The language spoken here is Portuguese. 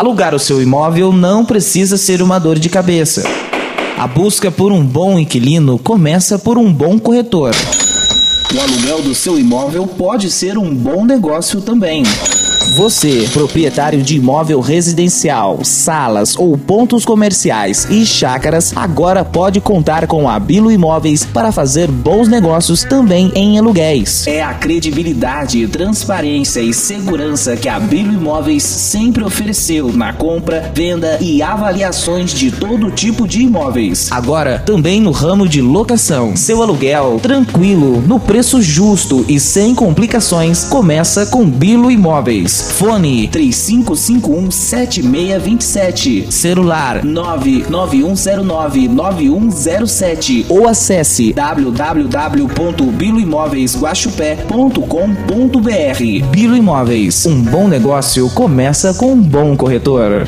Alugar o seu imóvel não precisa ser uma dor de cabeça. A busca por um bom inquilino começa por um bom corretor. O aluguel do seu imóvel pode ser um bom negócio também. Você, proprietário de imóvel residencial, salas ou pontos comerciais e chácaras, agora pode contar com a Bilo Imóveis para fazer bons negócios também em aluguéis. É a credibilidade, transparência e segurança que a Bilo Imóveis sempre ofereceu na compra, venda e avaliações de todo tipo de imóveis. Agora, também no ramo de locação. Seu aluguel, tranquilo, no preço justo e sem complicações, começa com Bilo Imóveis. Fone 3551-7627, celular 99109-9107 ou acesse www.biloimoveisguaxupé.com.br. Bilo Imóveis, um bom negócio começa com um bom corretor.